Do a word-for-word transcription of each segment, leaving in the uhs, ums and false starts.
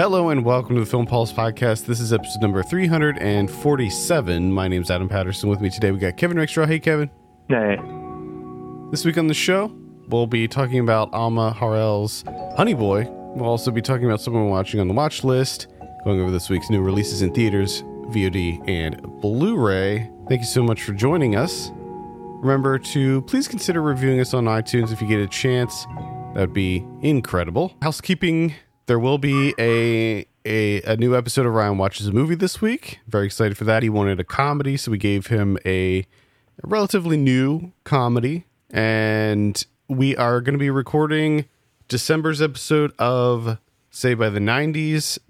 Hello and welcome to the Film Pulse Podcast. This is episode number three forty-seven. My name's Adam Patterson. With me today we got Kevin Rickstraw. Hey, Kevin. Hey. This week on the show, we'll be talking about Alma Harrell's Honey Boy. We'll also be talking about someone watching on the watch list, going over this week's new releases in theaters, V O D, and Blu-ray. Thank you so much for joining us. Remember to please consider reviewing us on iTunes if you get a chance. That would be incredible. Housekeeping. There will be a, a a new episode of Ryan Watches a Movie this week. Very excited for that. He wanted a comedy, so we gave him a, a relatively new comedy. And we are going to be recording December's episode of Saved by the nineties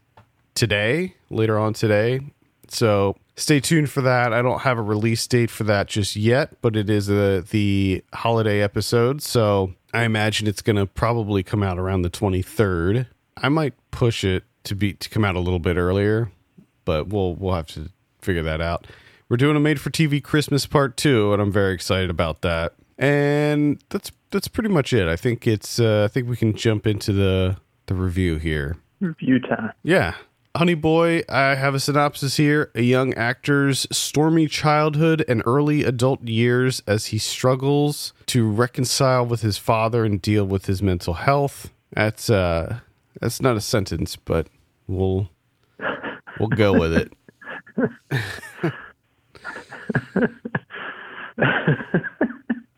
today, later on today. So stay tuned for that. I don't have a release date for that just yet, but it is a, the holiday episode. So I imagine it's going to probably come out around the twenty-third. I might push it to be to come out a little bit earlier, but we'll we'll have to figure that out. We're doing a made-for-T V Christmas part two, and I'm very excited about that. And that's that's pretty much it. I think it's uh, I think we can jump into the the review here. Review time. Yeah, Honey Boy. I have a synopsis here: a young actor's stormy childhood and early adult years as he struggles to reconcile with his father and deal with his mental health. That's uh. That's not a sentence, but we'll we'll go with it.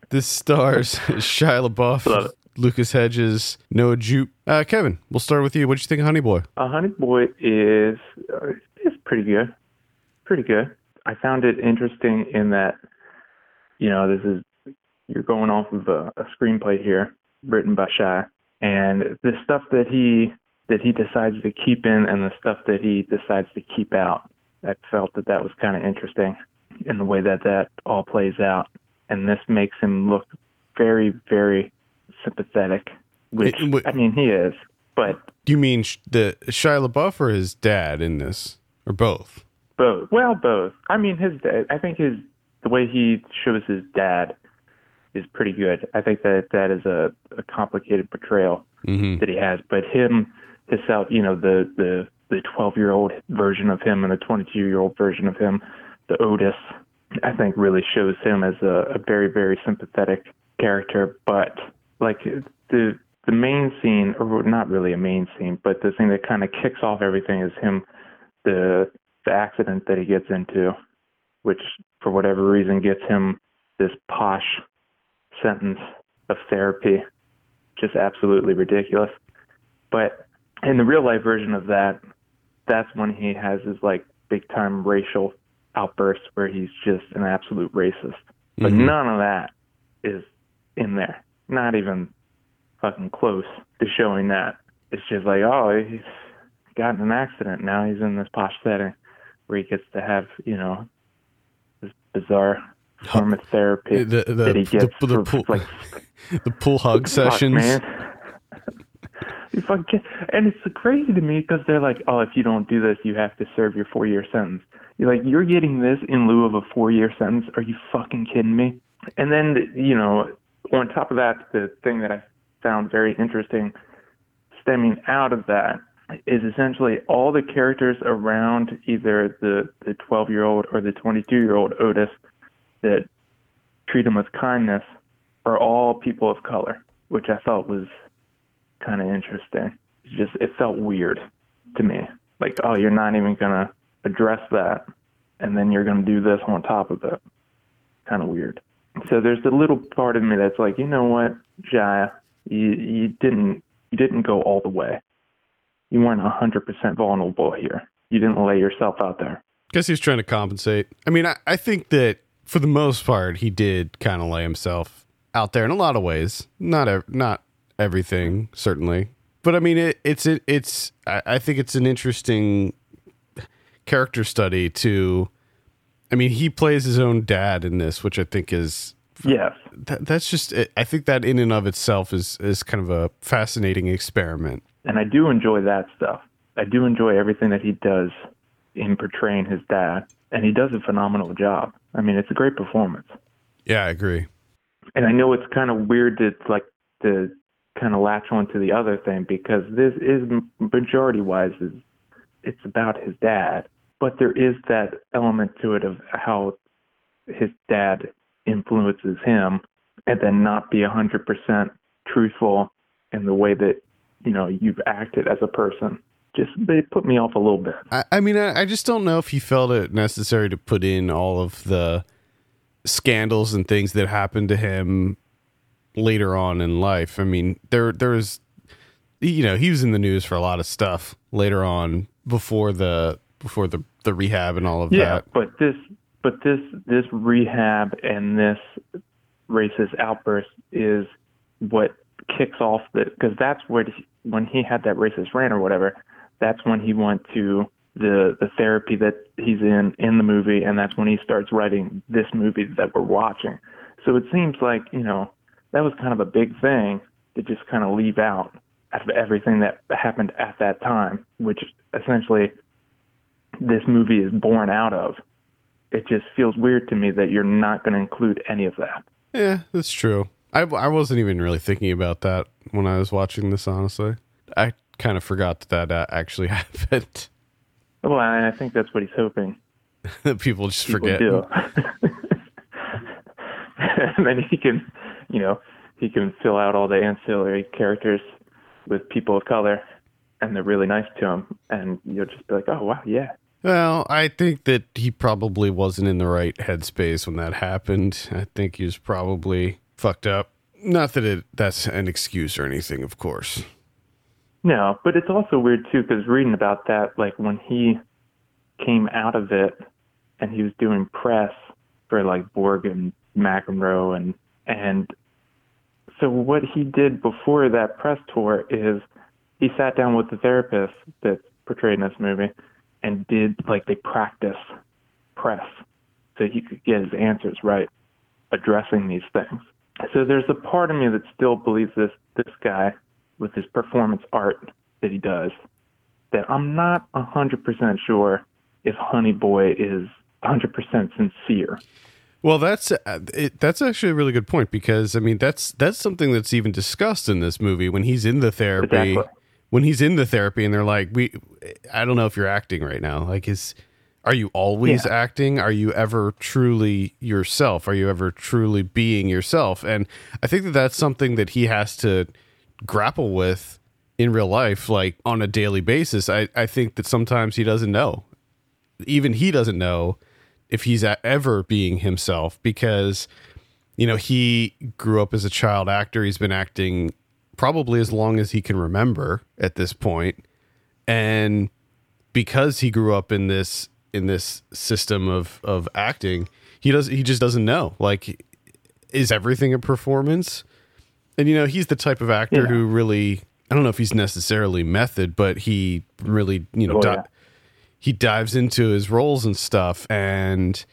This stars Shia LaBeouf, Lucas Hedges, Noah Jupe. Uh, Kevin, we'll start with you. What do you think of Honey Boy? Uh, Honey Boy is uh, is pretty good. Pretty good. I found it interesting in that, you know, this is you're going off of a, a screenplay here written by Shia. And the stuff that he that he decides to keep in and the stuff that he decides to keep out, I felt that that was kind of interesting in the way that that all plays out. And this makes him look very, very sympathetic, which, it, what, I mean, he is. But you mean the Shia LaBeouf or his dad in this, or both? Both. Well, both. I mean, his dad. I think his the way he shows his dad is pretty good. I think that that is a, a complicated portrayal mm-hmm. that he has. But him, himself, you know, the, the, the twelve-year-old version of him and the twenty-two-year-old version of him, the Otis, I think really shows him as a, a very, very sympathetic character. But, like, the the main scene, or not really a main scene, but the thing that kind of kicks off everything is him, the the accident that he gets into, which, for whatever reason, gets him this posh sentence of therapy, just absolutely ridiculous. But in the real life version of that, that's when he has his like big time racial outburst where he's just an absolute racist. But mm-hmm. none of that is in there. Not even fucking close to showing that. It's just like, oh, he's gotten an accident. Now he's in this posh setting where he gets to have, you know, this bizarre form of therapy the, the, that he gets the, the, the, pool, like, the pool hug sessions. Man. And it's crazy to me because they're like, oh, if you don't do this, you have to serve your four-year sentence. You're like, you're getting this in lieu of a four-year sentence? Are you fucking kidding me? And then, you know, on top of that, the thing that I found very interesting stemming out of that is essentially all the characters around either the, the twelve-year-old or the twenty-two-year-old Otis that treat him with kindness are all people of color, which I thought was kind of interesting. It's just, it felt weird to me. Like, oh, you're not even going to address that, and then you're going to do this on top of it. Kind of weird. So there's the little part of me that's like, you know what, Jaya, you, you didn't you didn't go all the way. You weren't one hundred percent vulnerable here. You didn't lay yourself out there. Guess he's trying to compensate. I mean, I, I think that for the most part, he did kind of lay himself out there in a lot of ways. Not ev- not everything, certainly. But I mean, it, it's it, it's. I, I think it's an interesting character study to. I mean, he plays his own dad in this, which I think is yes. That, that's just. I think that in and of itself is is kind of a fascinating experiment. And I do enjoy that stuff. I do enjoy everything that he does in portraying his dad, and he does a phenomenal job. I mean, it's a great performance. Yeah, I agree. And I know it's kind of weird to like to kind of latch on to the other thing, because this is majority-wise, is it's about his dad, but there is that element to it of how his dad influences him, and then not be one hundred percent truthful in the way that, you know, you've acted as a person. Just, they put me off a little bit. I, I mean, I, I just don't know if he felt it necessary to put in all of the scandals and things that happened to him later on in life. I mean, there, there was, you know, he was in the news for a lot of stuff later on before the, before the, the rehab and all of yeah, that. But this, but this, this rehab and this racist outburst is what kicks off the, because that's what, when he had that racist rant or whatever, that's when he went to the the therapy that he's in in the movie, and that's when he starts writing this movie that we're watching. So it seems like, you know, that was kind of a big thing to just kind of leave out of everything that happened at that time, which essentially this movie is born out of. It just feels weird to me that you're not going to include any of that. Yeah, that's true. I, I wasn't even really thinking about that when I was watching this, honestly. I kind of forgot that that actually happened. Well, I think that's what he's hoping. People just People forget. Do. And then he can, you know, he can fill out all the ancillary characters with people of color, and they're really nice to him, and you'll just be like, oh, wow, yeah. Well, I think that he probably wasn't in the right headspace when that happened. I think he was probably fucked up. Not that it, that's an excuse or anything, of course. No, but it's also weird, too, because reading about that, like, when he came out of it and he was doing press for, like, Borg and McEnroe, and, and so what he did before that press tour is he sat down with the therapist that's portrayed in this movie and did, like, they practice press so he could get his answers right, addressing these things. So there's a part of me that still believes this this guy, with his performance art that he does, that I'm not one hundred percent sure if Honey Boy is one hundred percent sincere. Well, that's uh, it, that's actually a really good point, because, I mean, that's that's something that's even discussed in this movie when he's in the therapy. Exactly. When he's in the therapy and they're like, "We, I don't know if you're acting right now. Like, is are you always yeah. acting? Are you ever truly yourself? Are you ever truly being yourself?" And I think that that's something that he has to grapple with in real life, like on a daily basis. I, I think that sometimes he doesn't know. Even he doesn't know if he's ever being himself, because, you know, he grew up as a child actor. He's been acting probably as long as he can remember at this point. And because he grew up in this, in this system of, of acting, he does, he just doesn't know, like, is everything a performance? And, you know, he's the type of actor yeah. who really, I don't know if he's necessarily method, but he really, you know, oh, di- yeah. he dives into his roles and stuff. And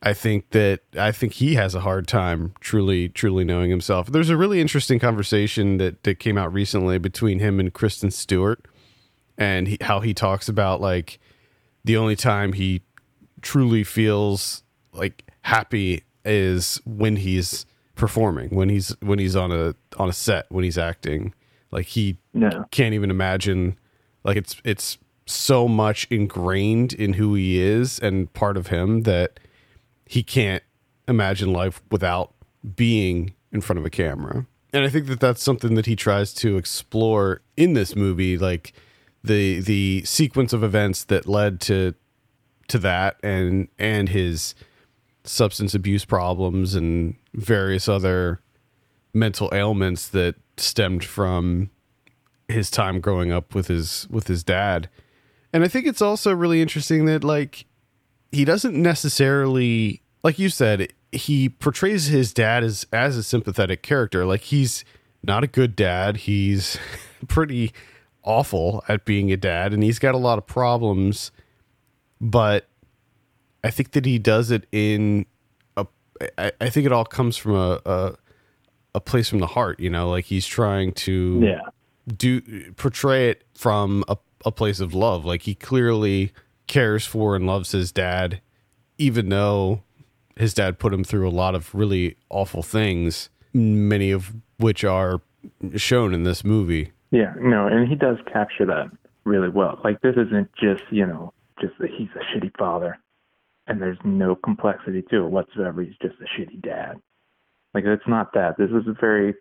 I think that, I think he has a hard time truly, truly knowing himself. There's a really interesting conversation that, that came out recently between him and Kristen Stewart, and he, how he talks about, like, the only time he truly feels, like, happy is when he's performing, when he's when he's on a on a set, when he's acting. Like, he no. can't even imagine, like, it's it's so much ingrained in who he is and part of him that he can't imagine life without being in front of a camera. And I think that that's something that he tries to explore in this movie, like the the sequence of events that led to to that, and and his substance abuse problems and various other mental ailments that stemmed from his time growing up with his with his dad. And I think it's also really interesting that, like, he doesn't necessarily, like you said, he portrays his dad as as a sympathetic character. Like, he's not a good dad. He's pretty awful at being a dad, and he's got a lot of problems, but I think that he does it in a, I, I think it all comes from a, a, a place from the heart, you know, like he's trying to yeah. do portray it from a, a place of love. Like, he clearly cares for and loves his dad, even though his dad put him through a lot of really awful things, many of which are shown in this movie. Yeah, no, and he does capture that really well. Like, this isn't just, you know, just that he's a shitty father, and there's no complexity to it whatsoever. He's just a shitty dad. Like, it's not that. This is a very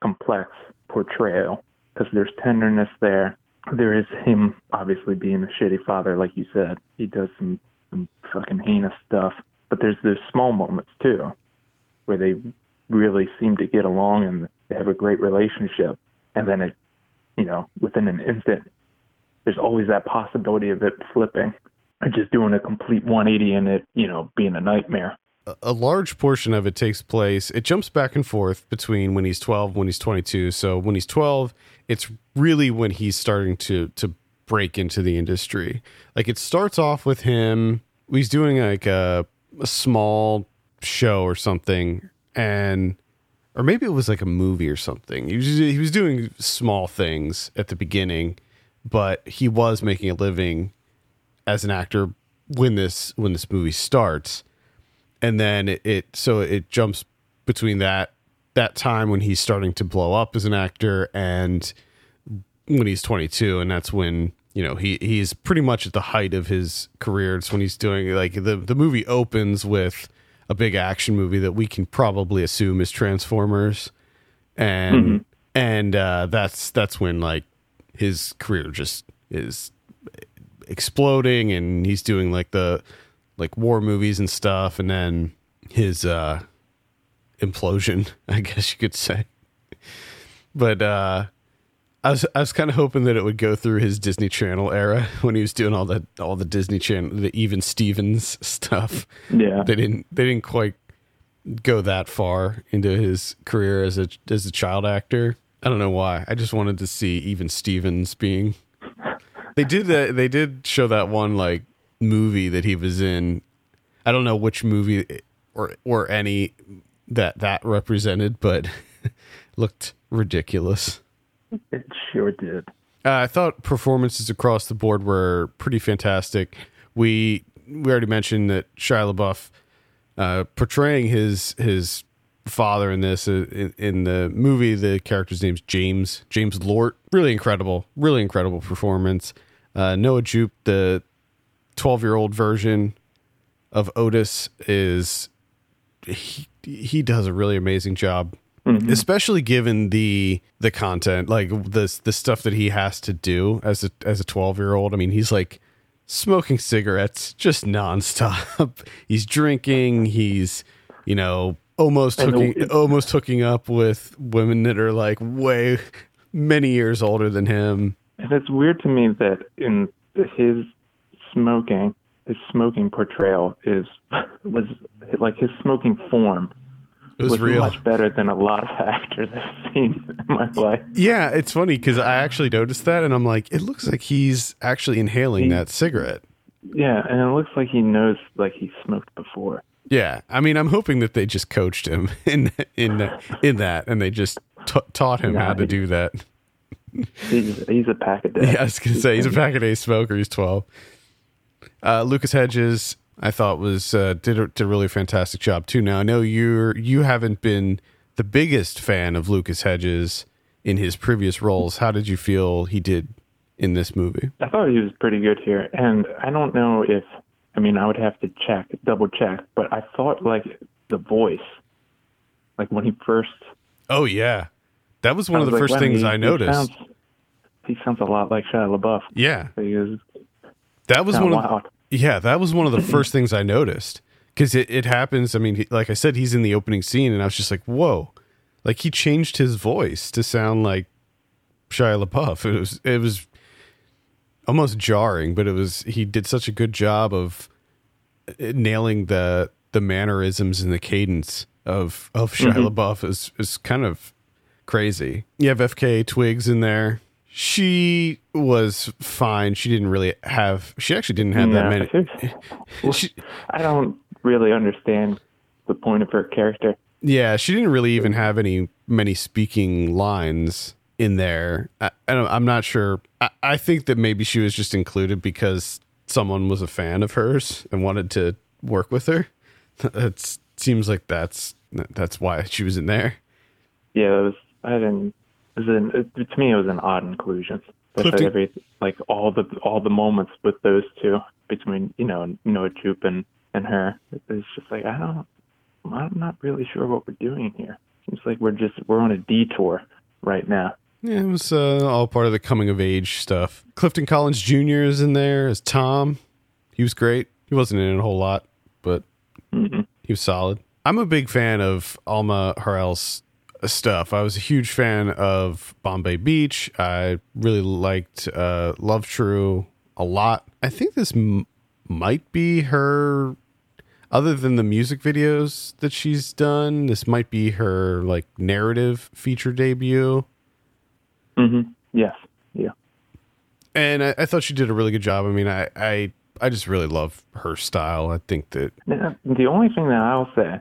complex portrayal, because there's tenderness there. There is him obviously being a shitty father, like you said. He does some, some fucking heinous stuff. But there's those small moments, too, where they really seem to get along and they have a great relationship. And then, it, you know, within an instant, there's always that possibility of it flipping and just doing a complete one eighty and it, you know, being a nightmare. A large portion of it takes place, it jumps back and forth between when he's twelve, when he's twenty-two. So when he's twelve, it's really when he's starting to to break into the industry. Like, it starts off with him, he's doing like a, a small show or something, and or maybe it was like a movie or something. He was, he was doing small things at the beginning, but he was making a living as an actor when this when this movie starts. And then it, it so it jumps between that that time when he's starting to blow up as an actor and when he's twenty-two, and that's when, you know, he he's pretty much at the height of his career. It's when he's doing, like, the the movie opens with a big action movie that we can probably assume is Transformers, and mm-hmm. and uh, that's that's when, like, his career just is exploding, and he's doing like the like war movies and stuff. And then his, uh, implosion, I guess you could say, but, uh, I was, I was kind of hoping that it would go through his Disney Channel era when he was doing all the, all the Disney Channel, the Even Stevens stuff. Yeah. They didn't, they didn't quite go that far into his career as a, as a child actor. I don't know why. I just wanted to see Even Stevens being, they did that. They did show that one, like, movie that he was in. I don't know which movie or or any that that represented, but looked ridiculous. It sure did. Uh, I thought performances across the board were pretty fantastic. We we already mentioned that Shia LaBeouf uh, portraying his his father in this uh, in, in the movie. The character's name's James James Lort. Really incredible, really incredible performance. Uh, Noah Jupe, the twelve-year-old version of Otis, is he, he does a really amazing job, mm-hmm. especially given the the content, like the the stuff that he has to do as a as a twelve-year-old. I mean, he's like smoking cigarettes just nonstop. He's drinking. He's, you know, almost hooking, almost hooking up with women that are like way many years older than him. And it's weird to me that in his smoking, his smoking portrayal is was like his smoking form it was, was real. Much better than a lot of actors I've seen in my life. Yeah, it's funny because I actually noticed that, and I'm like, it looks like he's actually inhaling he, that cigarette. Yeah, and it looks like he knows, like he smoked before. Yeah, I mean, I'm hoping that they just coached him in in in that, and they just t- taught him nah, how to do that. He's, he's a pack a day. Yeah, I was gonna say he's a pack a day smoker. He's twelve. Uh, Lucas Hedges, I thought was uh, did a, did a really fantastic job too. Now I know you you haven't been the biggest fan of Lucas Hedges in his previous roles. How did you feel he did in this movie? I thought he was pretty good here, and I don't know if I mean I would have to check double check, but I thought like the voice, like when he first. Oh yeah, that was one of the first things I noticed. He sounds a lot like Shia LaBeouf. Yeah, he is. That was oh, one of wow. yeah. That was one of the first things I noticed because it, it happens. I mean, he, like I said, he's in the opening scene, and I was just like, "Whoa!" Like he changed his voice to sound like Shia LaBeouf. It was it was almost jarring, but it was he did such a good job of nailing the the mannerisms and the cadence of of Shia mm-hmm. LaBeouf. Is is kind of crazy. You have F K A Twigs in there. She was fine. She didn't really have. She actually didn't have no, that many. Well, she, I don't really understand the point of her character. Yeah, she didn't really even have any many speaking lines in there. I, I don't, I'm not sure. I, I think that maybe she was just included because someone was a fan of hers and wanted to work with her. It seems like that's that's why she was in there. Yeah, that was, I didn't It was an, it, to me, it was an odd inclusion. Clifton, every, like all the all the moments with those two between you know Noah Jupe and, and her, it's just like I don't, I'm not really sure what we're doing here. It's like we're just we're on a detour right now. Yeah, it was uh, all part of the coming of age stuff. Clifton Collins Junior is in there as Tom. He was great. He wasn't in it a whole lot, but mm-hmm. he was solid. I'm a big fan of Alma Harrell's stuff. I was a huge fan of Bombay Beach. I really liked uh, Love True a lot. I think this m- might be her, other than the music videos that she's done, this might be her like narrative feature debut. Mm-hmm. Yes. Yeah. And I, I thought she did a really good job. I mean, I, I, I just really love her style. I think that the only thing that I'll say,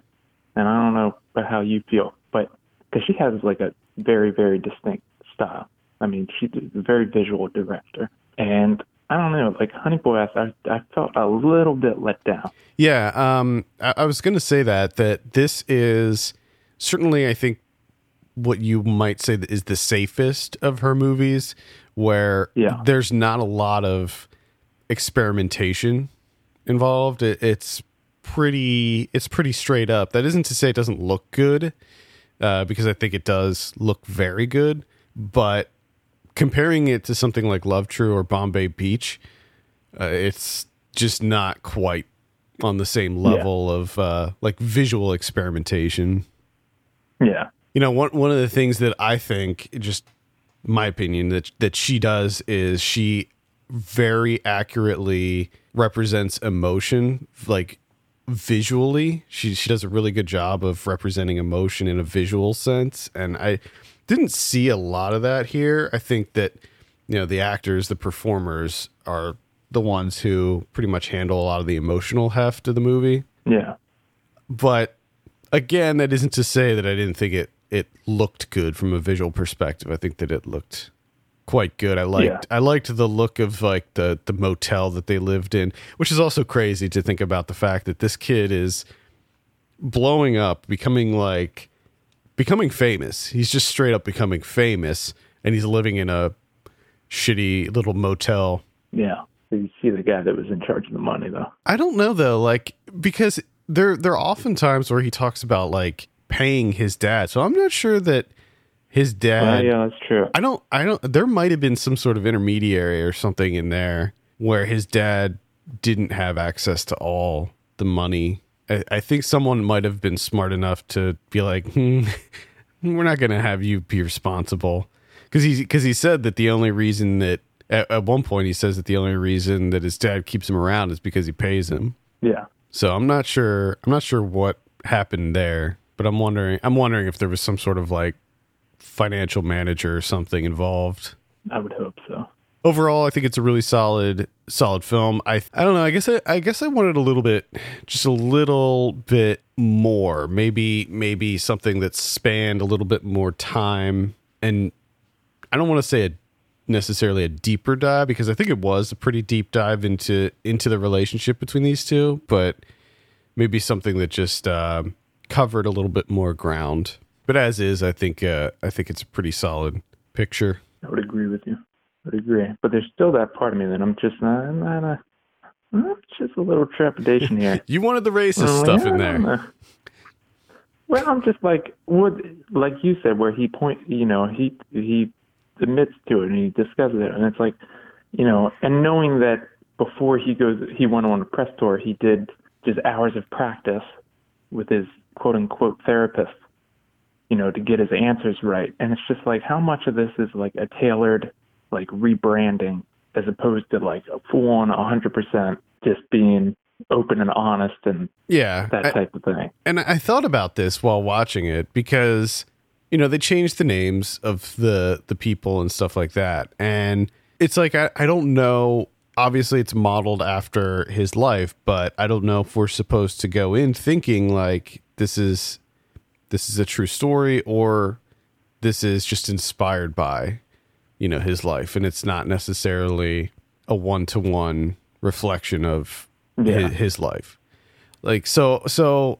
and I don't know how you feel, but because she has like a very, very distinct style. I mean, she's a very visual director. And I don't know, like Honey Boy, I, I felt a little bit let down. Yeah, um, I, I was going to say that, that this is certainly, I think, what you might say is the safest of her movies, where yeah. there's not a lot of experimentation involved. It, it's pretty, it's pretty straight up. That isn't to say it doesn't look good. Uh, because I think it does look very good, but comparing it to something like Love True or Bombay Beach, uh, it's just not quite on the same level yeah. of uh, like visual experimentation. Yeah, you know, one one of the things that I think, just my opinion, that that she does is she very accurately represents emotion, like. Visually, she she does a really good job of representing emotion in a visual sense, and I didn't see a lot of that here. I think that, you know, the actors, the performers are the ones who pretty much handle a lot of the emotional heft of the movie. Yeah. But again, that isn't to say that I didn't think it, it looked good from a visual perspective. I think that it looked quite good. I liked yeah. I liked the look of like the the motel that they lived in, which is also crazy to think about the fact that this kid is blowing up, becoming like becoming famous. He's just straight up becoming famous, and he's living in a shitty little motel. Yeah. Did you see the guy that was in charge of the money though? I don't know though, like because there there are often times where he talks about like paying his dad. So I'm not sure that his dad. Oh, yeah, that's true. I don't. I don't. There might have been some sort of intermediary or something in there where his dad didn't have access to all the money. I, I think someone might have been smart enough to be like, hmm, "We're not going to have you be responsible," because he because he said that the only reason that at, at one point he says that the only reason that his dad keeps him around is because he pays him. Yeah. So I'm not sure. I'm not sure what happened there, but I'm wondering. I'm wondering if there was some sort of like. Financial manager or something involved. I would hope so. Overall, I think it's a really solid, solid film. I I don't know. I guess I, I guess I wanted a little bit, just a little bit more. Maybe maybe something that spanned a little bit more time. And I don't want to say a, necessarily a deeper dive because I think it was a pretty deep dive into into the relationship between these two. But maybe something that just uh, covered a little bit more ground. But as is, I think uh, I think it's a pretty solid picture. I would agree with you. I would agree. But there's still that part of me that I'm just not, I'm not a, I'm just a little trepidation here. You wanted the racist well, stuff yeah, in there. Well, I'm just like, would, like you said, where he point, you know, he he admits to it and he discusses it, and it's like, you know, and knowing that before he goes, he went on a press tour, he did just hours of practice with his quote unquote therapist. You know, to get his answers right. And it's just like, how much of this is like a tailored, like rebranding as opposed to like a full on one hundred percent just being open and honest and yeah, that I, type of thing. And I thought about this while watching it because, you know, they changed the names of the, the people and stuff like that. And it's like, I, I don't know, obviously it's modeled after his life, but I don't know if we're supposed to go in thinking like this is, this is a true story or this is just inspired by, you know, his life. And it's not necessarily a one-to-one reflection of yeah. his, his life. Like, so, so,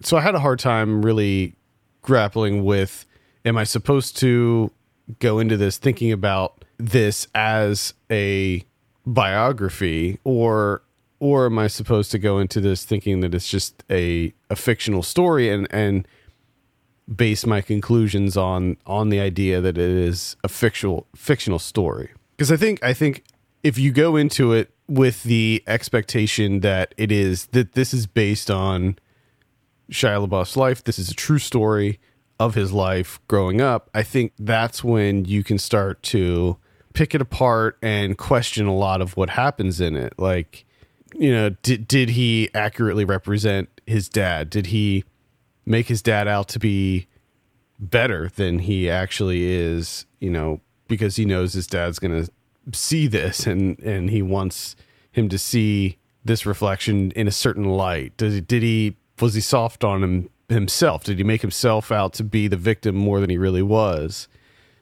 so I had a hard time really grappling with am I supposed to go into this thinking about this as a biography, or or am I supposed to go into this thinking that it's just a a fictional story and and base my conclusions on on the idea that it is a fictional fictional story? Because I think I think if you go into it with the expectation that it is that this is based on Shia LaBeouf's life, this is a true story of his life growing up, I think that's when you can start to pick it apart and question a lot of what happens in it. Like, you know, did did he accurately represent his dad? Did he make his dad out to be better than he actually is, you know, because he knows his dad's going to see this and, and he wants him to see this reflection in a certain light. Did, did he, was he soft on him himself? Did he make himself out to be the victim more than he really was?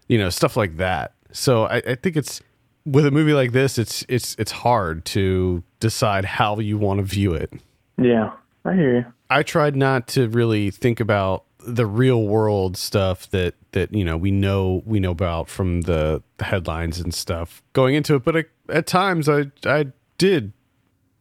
You know, stuff like that. So I, I think it's, with a movie like this, it's, it's, it's hard to decide how you want to view it. Yeah, I hear you. I tried not to really think about the real world stuff that, that, you know, we know, we know about from the, the headlines and stuff going into it. But I, at times I, I did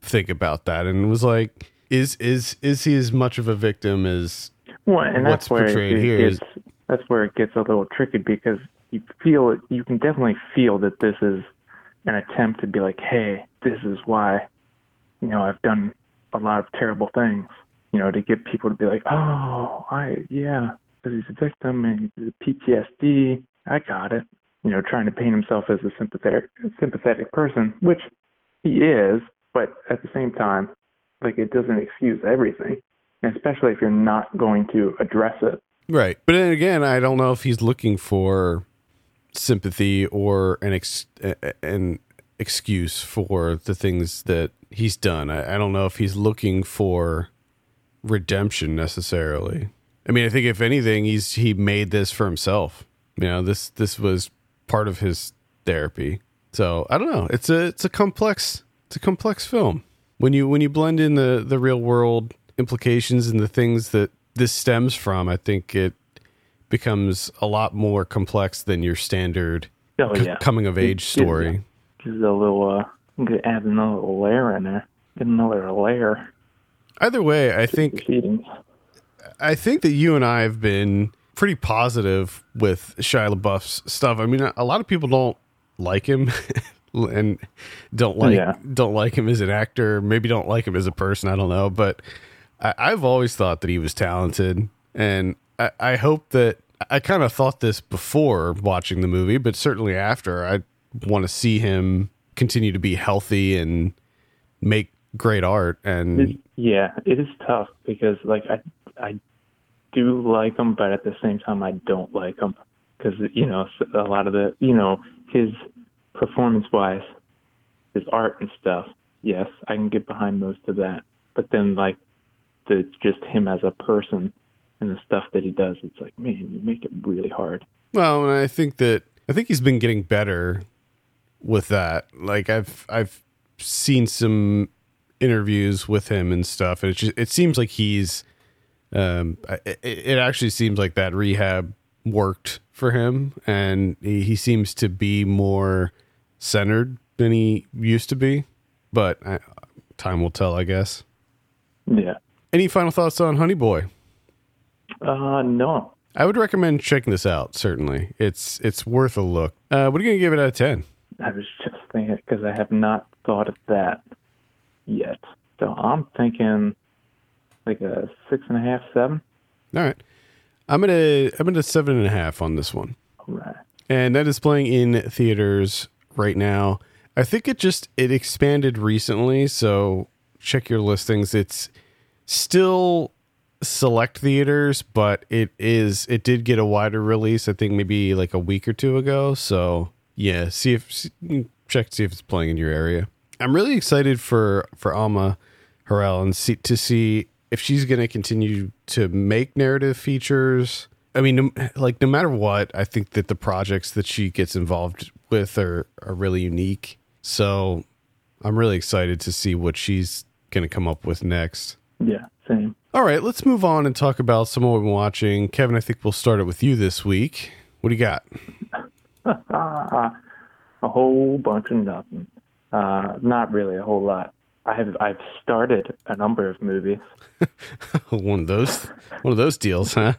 think about that and was like, is, is, is he as much of a victim as well, and what's that's portrayed where it, here? It gets, that's where it gets a little tricky, because you feel it, you can definitely feel that this is an attempt to be like, hey, this is why, you know, I've done a lot of terrible things. You know, to get people to be like, oh, I, yeah, because he's a victim and he's a P T S D. I got it. You know, trying to paint himself as a sympathetic, sympathetic person, which he is, but at the same time, like, it doesn't excuse everything, and especially if you're not going to address it. Right. But then again, I don't know if he's looking for sympathy or an ex- an excuse for the things that he's done. I, I don't know if he's looking for redemption necessarily. I mean, I think if anything, he's he made this for himself. You know, this this was part of his therapy. So I don't know. It's a it's a complex it's a complex film. When you when you blend in the the real world implications and the things that this stems from, I think it becomes a lot more complex than your standard oh, yeah. c- coming of age story. Just a little. Uh, I'm gonna add another layer in there. Get another layer. Either way, I think I think that you and I have been pretty positive with Shia LaBeouf's stuff. I mean, a lot of people don't like him and don't like yeah. don't like him as an actor. Maybe don't like him as a person. I don't know, but I, I've always thought that he was talented, and I, I hope that I kind of thought this before watching the movie, but certainly after, I want to see him continue to be healthy and make great art. And it, yeah, it is tough because, like, I I do like him, but at the same time I don't like him because, you know, a lot of the, you know, his performance wise, his art and stuff, yes, I can get behind most of that, but then, like, the just him as a person and the stuff that he does, it's like, man, you make it really hard. Well, and I think that I think he's been getting better with that. Like, I've I've seen some interviews with him and stuff, and it just, it seems like he's um it, it actually seems like that rehab worked for him, and he, he seems to be more centered than he used to be, but I, time will tell, I guess. Yeah. Any final thoughts on Honey Boy? Uh no. I would recommend checking this out, certainly. It's it's worth a look. Uh what are you going to give it out of ten? I was just thinking, because I have not thought of that yet, so I'm thinking like a six and a half, seven. All right, I'm gonna I'm gonna seven and a half on this one. All right, and that is playing in theaters right now. I think it just it expanded recently, so check your listings. It's still select theaters, but it is it did get a wider release. I think maybe like a week or two ago. So yeah, see if check see if it's playing in your area. I'm really excited for, for Alma Harrell and see, to see if she's going to continue to make narrative features. I mean, no, like, no matter what, I think that the projects that she gets involved with are, are really unique. So I'm really excited to see what she's going to come up with next. Yeah, same. All right, let's move on and talk about some of what we've been watching. Kevin, I think we'll start it with you this week. What do you got? A whole bunch of nothing. Uh, not really a whole lot. I have I've started a number of movies. one of those, one of those deals, huh?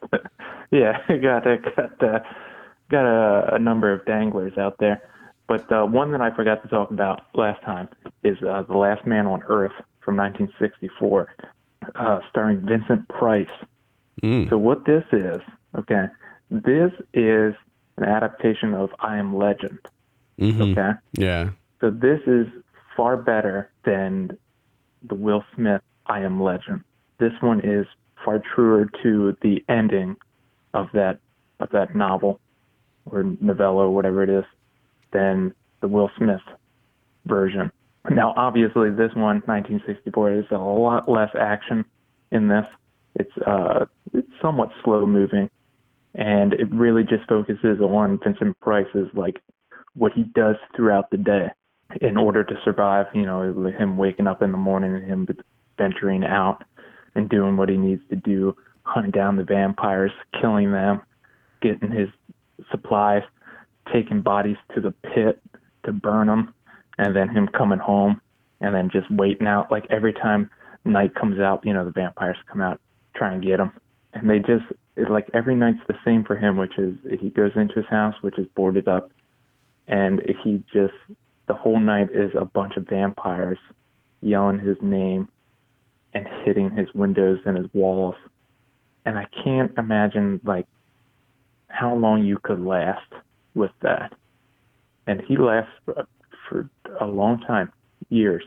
Yeah, got a, got a, got a, a number of danglers out there. But uh, one that I forgot to talk about last time is uh, The Last Man on Earth from nineteen sixty-four, uh, starring Vincent Price. Mm. So what this is, okay, this is an adaptation of I Am Legend. Mm-hmm. Okay? Yeah. So this is far better than the Will Smith I Am Legend. This one is far truer to the ending of that of that novel or novella or whatever it is than the Will Smith version. Now, obviously, this one, nineteen sixty-four, is a lot less action in this. It's uh, it's somewhat slow-moving, and it really just focuses on Vincent Price's, like, what he does throughout the day in order to survive, you know, him waking up in the morning and him venturing out and doing what he needs to do, hunting down the vampires, killing them, getting his supplies, taking bodies to the pit to burn them, and then him coming home and then just waiting out. Like, every time night comes out, you know, the vampires come out, try and get him. And they just, it's like every night's the same for him, which is he goes into his house, which is boarded up, and he just, the whole night is a bunch of vampires yelling his name and hitting his windows and his walls. And I can't imagine, like, how long you could last with that. And he lasts for, for a long time, years.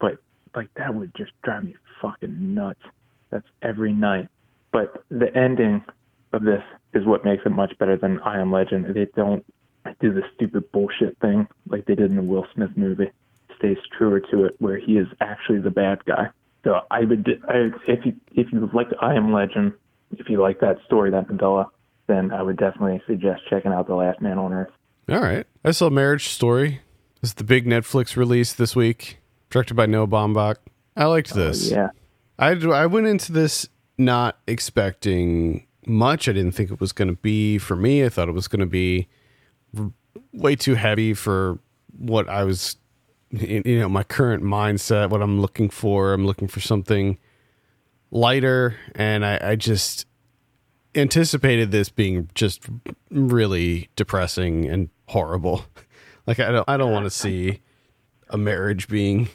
But, like, that would just drive me fucking nuts. That's every night. But the ending of this is what makes it much better than I Am Legend. They don't do the stupid bullshit thing like they did in the Will Smith movie. Stays truer to it, where he is actually the bad guy. So I would, I, if you if you like I Am Legend, if you like that story, that novella, then I would definitely suggest checking out The Last Man on Earth. All right. I saw Marriage Story. This is the big Netflix release this week, directed by Noah Baumbach. I liked this. Oh, yeah. I, I went into this not expecting much. I didn't think it was going to be for me. I thought it was going to be way too heavy for what I was, you know, my current mindset, what I'm looking for. I'm looking for something lighter, and I, I just anticipated this being just really depressing and horrible. Like, I don't, I don't want to see a marriage being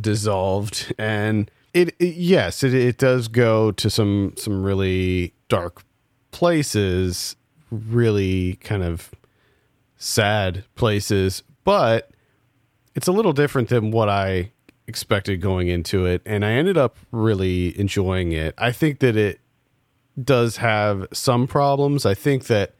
dissolved. And it, it yes, it, it does go to some, some really dark places, really kind of sad places, but it's a little different than what I expected going into it. And I ended up really enjoying it. I think that it does have some problems. I think that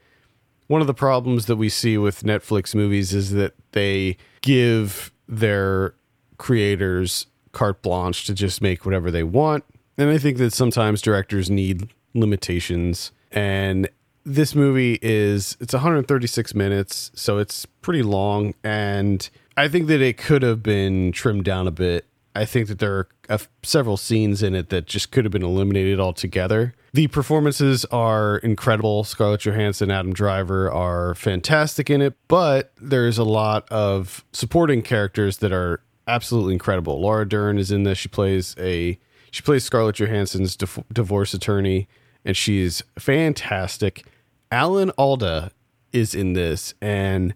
one of the problems that we see with Netflix movies is that they give their creators carte blanche to just make whatever they want. And I think that sometimes directors need limitations. And this movie is, it's one hundred thirty-six minutes, so it's pretty long. And I think that it could have been trimmed down a bit. I think that there are uh, several scenes in it that just could have been eliminated altogether. The performances are incredible. Scarlett Johansson, Adam Driver are fantastic in it, but there's a lot of supporting characters that are absolutely incredible. Laura Dern is in this. She plays a she plays Scarlett Johansson's dif- divorce attorney, and she's fantastic. Alan Alda is in this and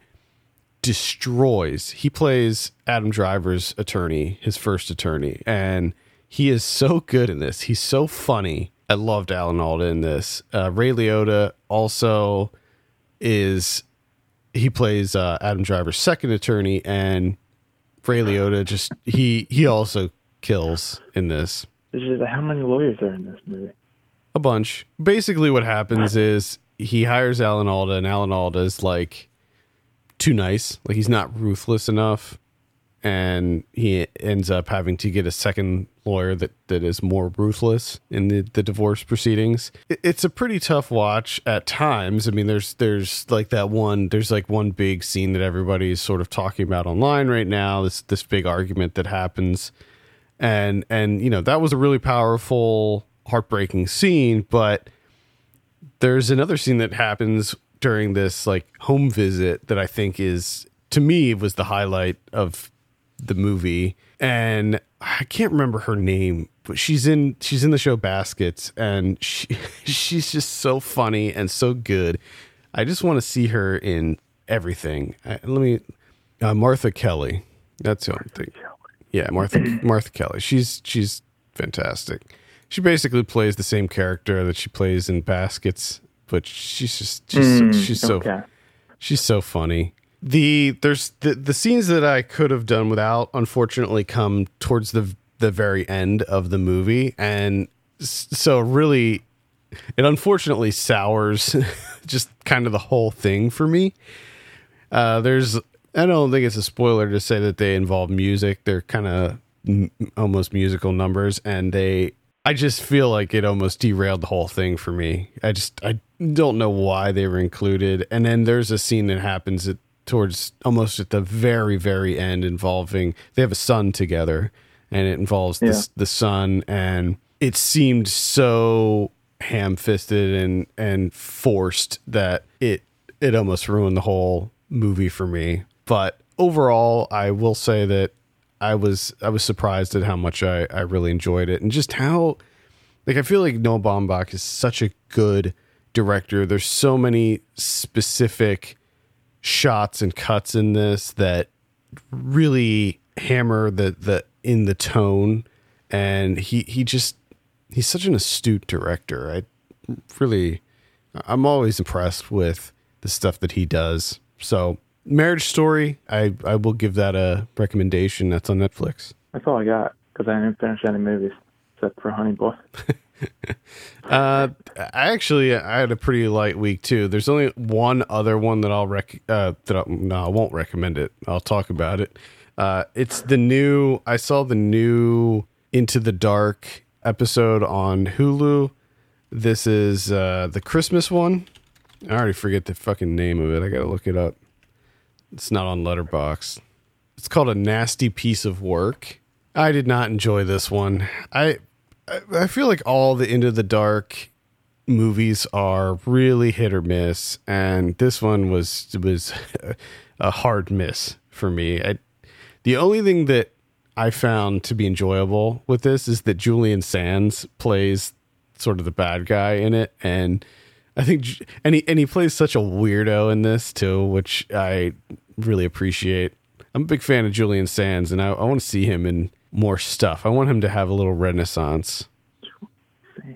destroys. He plays Adam Driver's attorney, his first attorney, and he is so good in this. He's so funny. I loved Alan Alda in this. Uh, Ray Liotta also is, he plays uh, Adam Driver's second attorney, and Ray Liotta just, he he also kills in this. How many lawyers are in this movie? A bunch. Basically what happens is he hires Alan Alda, and Alan Alda is like, too nice. Like, he's not ruthless enough, and he ends up having to get a second lawyer that that is more ruthless in the, the divorce proceedings. It, it's a pretty tough watch at times. I mean, there's there's like that one there's like one big scene that everybody's sort of talking about online right now, this this big argument that happens, and and you know, that was a really powerful, heartbreaking scene, but there's another scene that happens during this like home visit that I think is, to me, was the highlight of the movie. And I can't remember her name, but she's in she's in the show Baskets, and she she's just so funny and so good. I just want to see her in everything. I, let me uh, Martha Kelly. That's the only thing. Yeah, Martha Martha Kelly. She's she's fantastic. She basically plays the same character that she plays in Baskets, but she's just she's mm, so, she's, okay. so, she's so funny. The there's the, the scenes that I could have done without, unfortunately, come towards the the very end of the movie, and so really, it unfortunately sours just kind of the whole thing for me. Uh, there's I don't think it's a spoiler to say that they involve music. They're kind of m- almost musical numbers, and they I just feel like it almost derailed the whole thing for me. I just I don't know why they were included. And then there's a scene that happens at towards almost at the very, very end involving, they have a son together, and it involves yeah. the, the son, and it seemed so ham fisted and, and forced that it, it almost ruined the whole movie for me. But overall, I will say that I was, I was surprised at how much I, I really enjoyed it, and just how, like, I feel like Noah Baumbach is such a good director. There's so many specific shots and cuts in this that really hammer the the in the tone, and he he just he's such an astute director. I really I'm always impressed with the stuff that he does. So Marriage Story, I I will give that a recommendation. That's on Netflix. That's all I got because I didn't finish any movies except for Honey Boy. uh I actually I had a pretty light week too. There's only one other one that I'll rec uh that I, no I won't recommend it. I'll talk about it. Uh it's the new I saw the new Into the Dark episode on Hulu. This is uh the Christmas one. I already forget the fucking name of it. I gotta look it up. It's not on Letterboxd. It's called A Nasty Piece of Work. I did not enjoy this one. I I feel like all the Into the Dark movies are really hit or miss, and this one was was a hard miss for me. I, the only thing that I found to be enjoyable with this is that Julian Sands plays sort of the bad guy in it, and I think and he and he plays such a weirdo in this too, which I really appreciate. I'm a big fan of Julian Sands, and I, I want to see him in more stuff. I want him to have a little renaissance. Sam.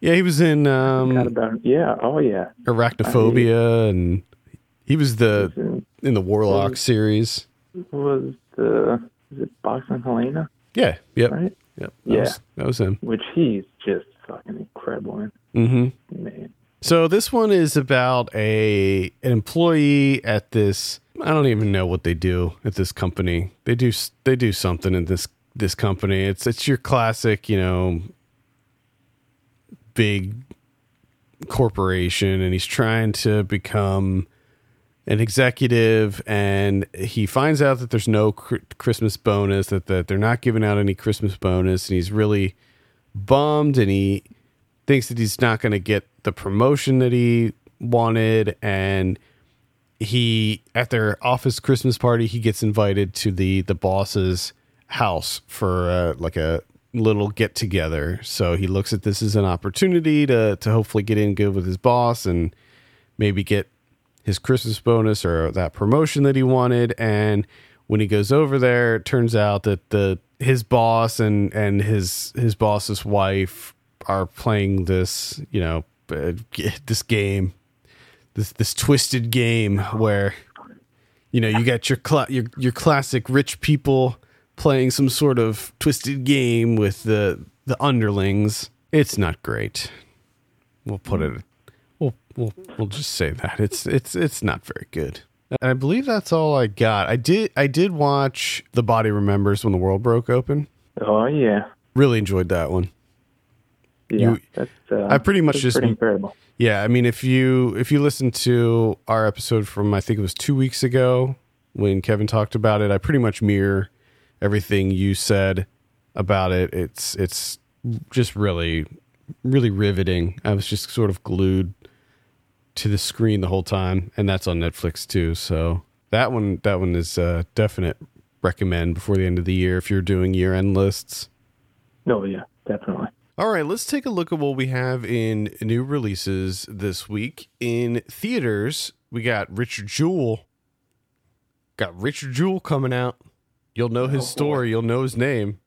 Yeah, he was in um about yeah, oh yeah. Arachnophobia I, and he was the he was in, in the Warlock was, series. Was the is it Boxing Helena? Yeah, yep. Right? Yep. That yeah. Was, that was him. Which he's just fucking incredible in. Mm-hmm. Man. So this one is about a an employee at this I don't even know what they do at this company. They do they do something in this this company. It's it's your classic, you know, big corporation, and he's trying to become an executive, and he finds out that there's no Christmas bonus, that, that they're not giving out any Christmas bonus, and he's really bummed, and he thinks that he's not going to get the promotion that he wanted, and he, at their office Christmas party, he gets invited to the, the boss's house for uh, like a little get together. So he looks at this as an opportunity to, to hopefully get in good with his boss and maybe get his Christmas bonus or that promotion that he wanted. And when he goes over there, it turns out that the, his boss and, and his, his boss's wife are playing this, you know, uh, this game. This this twisted game where, you know, you got your cl- your your classic rich people playing some sort of twisted game with the the underlings. It's not great. We'll put it. We'll we'll we'll just say that it's it's it's not very good. And I believe that's all I got. I did I did watch The Body Remembers When the World Broke Open. Oh yeah, really enjoyed that one. Yeah, you, that's, uh, I pretty much just pretty incredible. Yeah, I mean, if you if you listen to our episode from, I think it was two weeks ago when Kevin talked about it, I pretty much mirror everything you said about it. It's it's just really really riveting. I was just sort of glued to the screen the whole time, and that's on Netflix too. So that one, that one is a definite recommend before the end of the year if you're doing year-end lists. Oh yeah, definitely. All right, let's take a look at what we have in new releases this week. In theaters, we got Richard Jewell. Got Richard Jewell coming out. You'll know his oh, story. Boy. You'll know his name.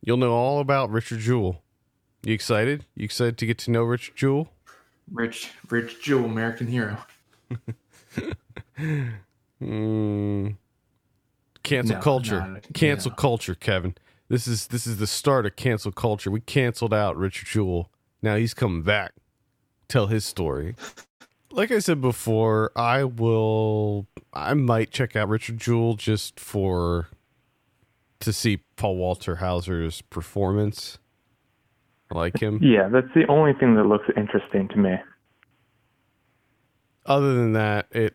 You'll know all about Richard Jewell. You excited? You excited to get to know Richard Jewell? Rich, Rich Jewell, American hero. mm. Cancel no, culture. Cancel no. culture, Kevin. This is this is the start of cancel culture. We canceled out Richard Jewell. Now he's coming back. Tell his story. Like I said before, I will. I might check out Richard Jewell just for to see Paul Walter Hauser's performance. I like him. Yeah, that's the only thing that looks interesting to me. Other than that, it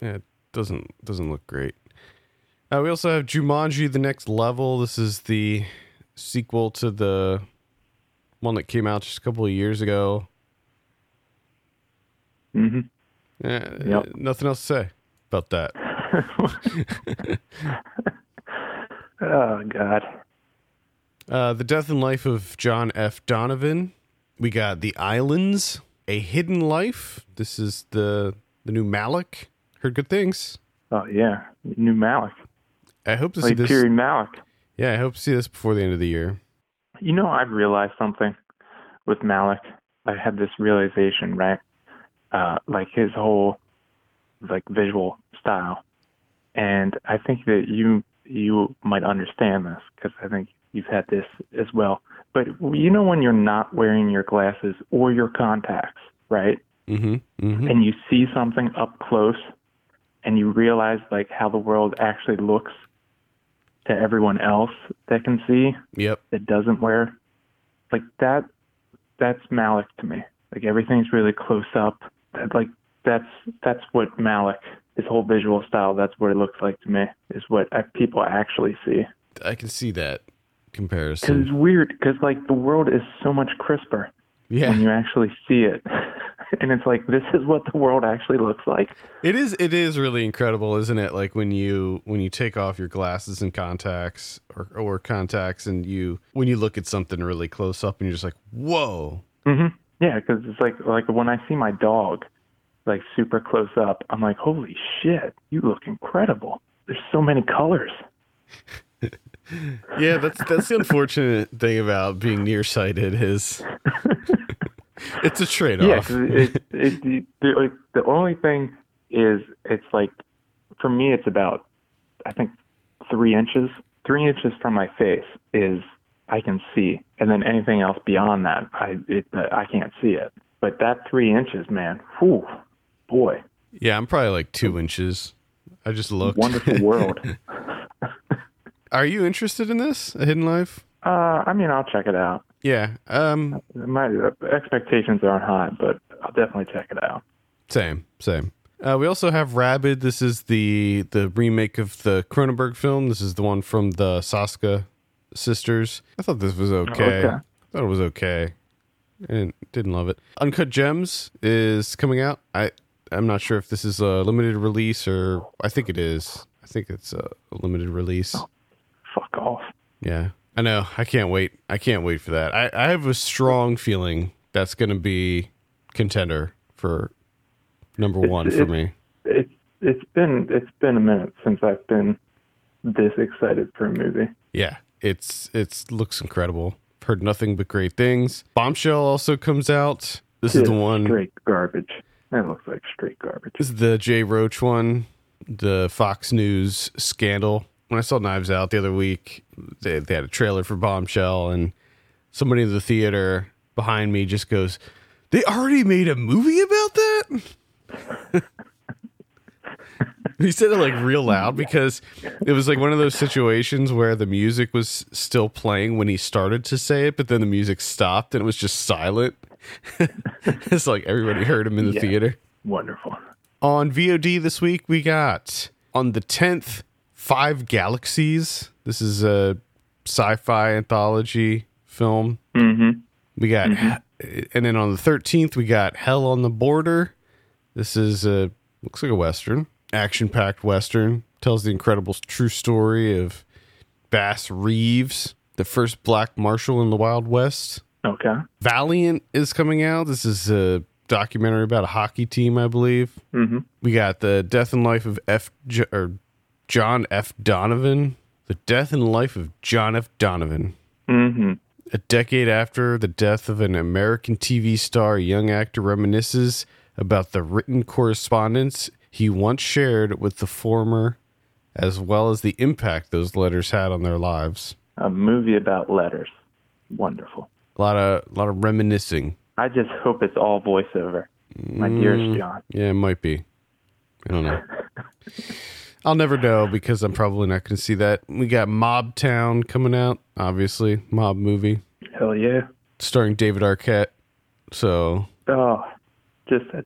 it doesn't doesn't look great. Uh, we also have Jumanji: The Next Level. This is the sequel to the one that came out just a couple of years ago. Mm-hmm. Yeah, yep. Nothing else to say about that. Oh, God. Uh, the Death and Life of John F. Donovan. We got The Islands, A Hidden Life. This is the, the new Malick. Heard good things. Oh, yeah. New Malick. I hope to like see this. Terry Malick. Yeah, I hope to see this before the end of the year. You know, I've realized something with Malick. I had this realization, right? Uh, like his whole like visual style, and I think that you you might understand this because I think you've had this as well. But you know, when you're not wearing your glasses or your contacts, right? Mm-hmm. Mm-hmm. And you see something up close, and you realize like how the world actually looks to everyone else that can see. Yep. That doesn't wear like that. That's Malick to me. Like everything's really close up. That, like that's that's what Malick, his whole visual style. That's what it looks like to me. Is what I, people actually see. I can see that comparison. Because it's weird. Because like the world is so much crisper. Yeah. When you actually see it, and it's like this is what the world actually looks like. It is. It is really incredible, isn't it? Like when you when you take off your glasses and contacts, or or contacts, and you when you look at something really close up, and you're just like, whoa. Mm-hmm. Yeah, because it's like like when I see my dog, like super close up, I'm like, holy shit, you look incredible. There's so many colors. Yeah, that's that's the unfortunate thing about being nearsighted is it's a trade off. Yeah, it, it, it, it, the, the only thing is it's like for me it's about I think three inches, three inches from my face is. I can see, and then anything else beyond that, I it, I can't see it. But that three inches, man, whew, boy. Yeah, I'm probably like two inches. I just looked. Wonderful world. Are you interested in this, A Hidden Life? Uh, I mean, I'll check it out. Yeah. Um, my expectations aren't high, but I'll definitely check it out. Same, same. Uh, we also have Rabid. This is the the remake of the Cronenberg film. This is the one from the Soska sisters. I thought this was okay. okay. I thought it was okay. I didn't, didn't love it. Uncut Gems is coming out. I, I'm not sure if this is a limited release or... I think it is. I think it's a limited release. Oh, fuck off. Yeah. I know. I can't wait. I can't wait for that. I, I have a strong feeling that's going to be contender for number it's, one it's, for me. It's, it's been it's been a minute since I've been this excited for a movie. Yeah. It's it's looks incredible. Heard nothing but great things. Bombshell also comes out. This it's is the one straight garbage. That looks like straight garbage. This is the Jay Roach one, the Fox News scandal. When I saw Knives Out the other week, they, they had a trailer for Bombshell, and somebody in the theater behind me just goes, "They already made a movie about that." He said it like real loud because it was like one of those situations where the music was still playing when he started to say it, but then the music stopped and it was just silent. It's like everybody heard him in the yeah. theater. Wonderful. On V O D this week, we got on the tenth, Five Galaxies. This is a sci-fi anthology film. Mm-hmm. We got mm-hmm. and then on the thirteenth, we got Hell on the Border. This is a, looks like a Western, action-packed Western. Tells the incredible true story of Bass Reeves, the first black marshal in the Wild West. Okay. Valiant is coming out. This is a documentary about a hockey team, I believe. Mm-hmm. We got The Death and Life of F. J- or John F. Donovan. The Death and Life of John F. Donovan. Mm-hmm. A decade after the death of an American T V star, a young actor reminisces about the written correspondence he once shared with the former, as well as the impact those letters had on their lives. A movie about letters. Wonderful. A lot of, a lot of reminiscing. I just hope it's all voiceover. My mm, dearest John. Yeah, it might be. I don't know. I'll never know because I'm probably not going to see that. We got Mob Town coming out, obviously. Mob movie. Hell yeah. Starring David Arquette. So. Oh, just a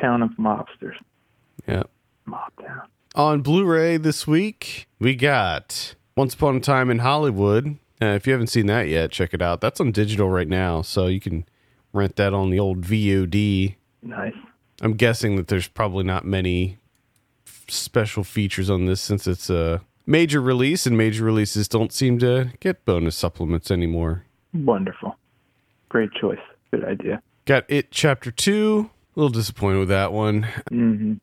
town of mobsters. Yeah. Mob Town. On Blu-ray this week, we got Once Upon a Time in Hollywood. Uh, if you haven't seen that yet, check it out. That's on digital right now, so you can rent that on the old V O D. Nice. I'm guessing that there's probably not many f- special features on this since it's a major release, and major releases don't seem to get bonus supplements anymore. Wonderful. Great choice. Good idea. Got It Chapter two. A little disappointed with that one. Mm-hmm.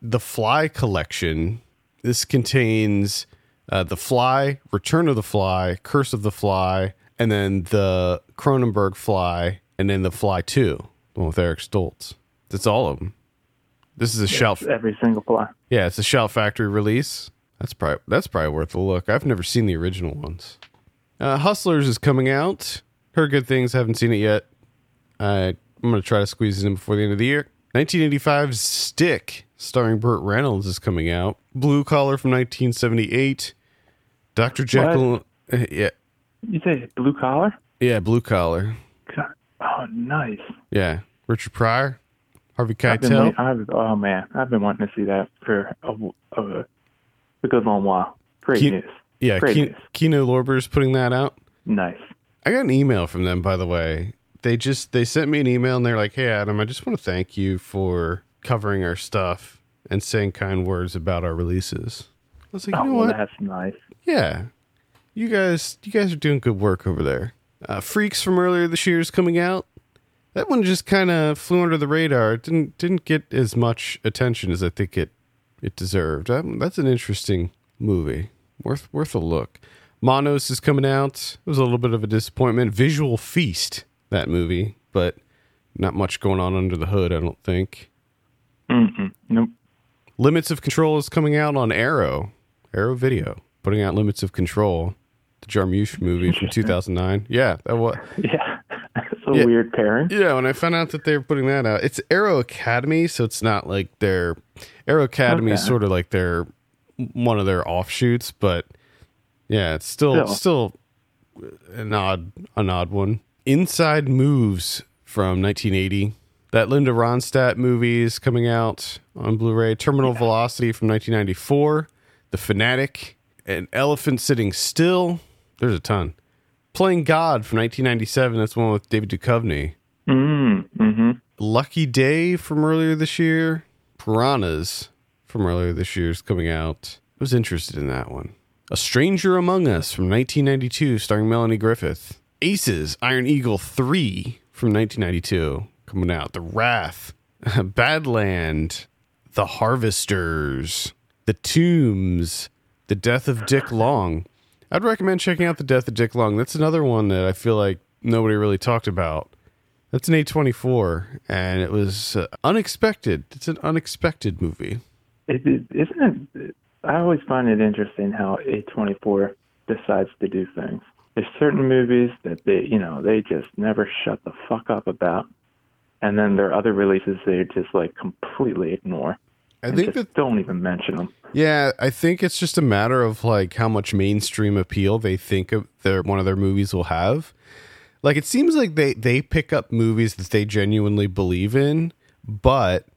The Fly Collection. This contains uh, The Fly, Return of the Fly, Curse of the Fly, and then The Cronenberg Fly, and then The Fly two, the one with Eric Stoltz. That's all of them. This is a Shout. Every single Fly. Yeah, it's a Shout Factory release. That's probably that's probably worth a look. I've never seen the original ones. Uh, Hustlers is coming out. Heard good things. Haven't seen it yet. Uh, I'm going to try to squeeze it in before the end of the year. nineteen eighty-five's Stick, starring Burt Reynolds, is coming out. Blue Collar from nineteen seventy-eight. Doctor Jekyll. Uh, yeah. You say Blue Collar? Yeah, Blue Collar. God. Oh, nice. Yeah. Richard Pryor, Harvey Keitel. I've been, I've, oh, man. I've been wanting to see that for a, a, a good long while. Great Ke- news. Yeah, Great Ke- news. Kino Lorber's putting that out. Nice. I got an email from them, by the way. They just they sent me an email and they're like, "Hey Adam, I just want to thank you for covering our stuff and saying kind words about our releases." I was like, "You oh, know well, what? That's nice." Yeah, you guys, you guys are doing good work over there. Uh, Freaks from earlier this year is coming out. That one just kind of flew under the radar. It didn't didn't get as much attention as I think it it deserved. That, that's an interesting movie, worth worth a look. Monos is coming out. It was a little bit of a disappointment. Visual Feast. That movie, but not much going on under the hood, I don't think. Mm-mm, nope. Limits of Control is coming out on Arrow, Arrow Video, putting out Limits of Control, the Jarmusch movie from two thousand nine. Yeah, that was. Yeah, that's a yeah, weird pairing. Yeah, when I found out that they were putting that out, it's Arrow Academy, so it's not like their Arrow Academy okay. is sort of like their one of their offshoots, but yeah, it's still still, still an odd an odd one. Inside Moves from nineteen eighty. That Linda Ronstadt movie is coming out on Blu-ray. Terminal yeah. Velocity from nineteen ninety-four. The Fanatic. An Elephant Sitting Still. There's a ton. Playing God from nineteen ninety-seven. That's one with David Duchovny. Mm, mm-hmm. Lucky Day from earlier this year. Piranhas from earlier this year is coming out. I was interested in that one. A Stranger Among Us from nineteen ninety-two, starring Melanie Griffith. Aces, Iron Eagle three from nineteen ninety-two, coming out. The Wrath, Badland, The Harvesters, The Tombs, The Death of Dick Long. I'd recommend checking out The Death of Dick Long. That's another one that I feel like nobody really talked about. That's an A twenty-four, and it was uh, unexpected. It's an unexpected movie. It, it, isn't it? I always find it interesting how A twenty-four decides to do things. There's certain movies that they, you know, they just never shut the fuck up about. And then there are other releases they just like completely ignore. I think that don't even mention them. Yeah, I think it's just a matter of like how much mainstream appeal they think of their one of their movies will have. Like it seems like they, they pick up movies that they genuinely believe in, but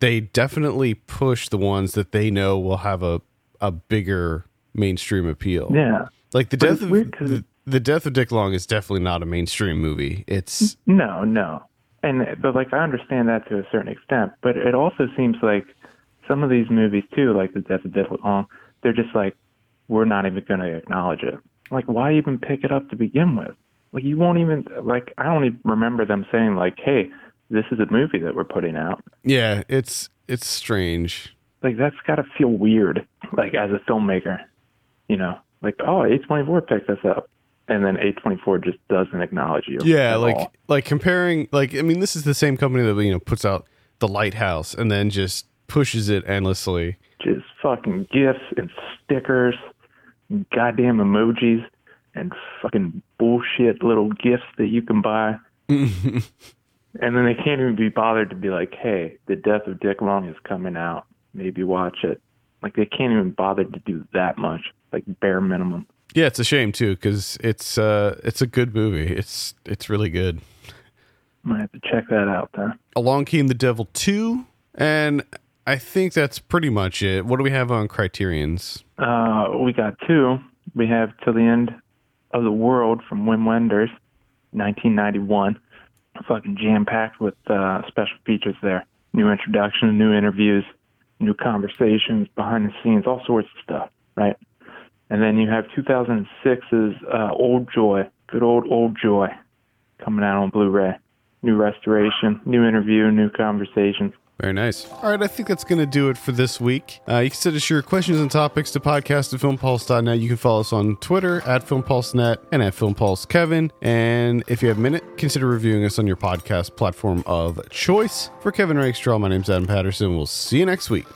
they definitely push the ones that they know will have a, a bigger mainstream appeal. Yeah. Like the death of, the, The Death of Dick Long is definitely not a mainstream movie. It's no, no. And but like I understand that to a certain extent, but it also seems like some of these movies too, like The Death of Dick Long, they're just like, we're not even going to acknowledge it. Like, why even pick it up to begin with? Like, you won't even, like, I don't even remember them saying, like, hey, this is a movie that we're putting out. Yeah, it's it's strange. Like, that's got to feel weird, like, as a filmmaker, you know? Like, oh, A twenty-four picked us up, and then A twenty-four just doesn't acknowledge you. Yeah, like, all. like comparing, like, I mean, this is the same company that, you know, puts out The Lighthouse and then just pushes it endlessly. Just fucking gifs and stickers. Goddamn emojis and fucking bullshit little gifts that you can buy. And then they can't even be bothered to be like, hey, The Death of Dick Long is coming out. Maybe watch it. Like, they can't even bother to do that much. Like, bare minimum. Yeah, it's a shame, too, because it's, uh, it's a good movie. It's it's really good. Might have to check that out, then. Along Came the Devil two, and I think that's pretty much it. What do we have on Criterion's? Uh, we got two. We have Till the End of the World from Wim Wenders, nineteen ninety-one. Fucking jam-packed with uh, special features there. New introduction, new interviews, new conversations, behind the scenes, all sorts of stuff, right? And then you have two thousand six's uh, Old Joy, good old Old Joy, coming out on Blu-ray. New restoration, new interview, new conversations. Very nice. All right, I think that's going to do it for this week. Uh, you can send us your questions and topics to podcast at filmpulse dot net. You can follow us on Twitter at filmpulse dot net and at filmpulsekevin. And if you have a minute, consider reviewing us on your podcast platform of choice. For Kevin Rickstraw, my name's Adam Patterson. We'll see you next week.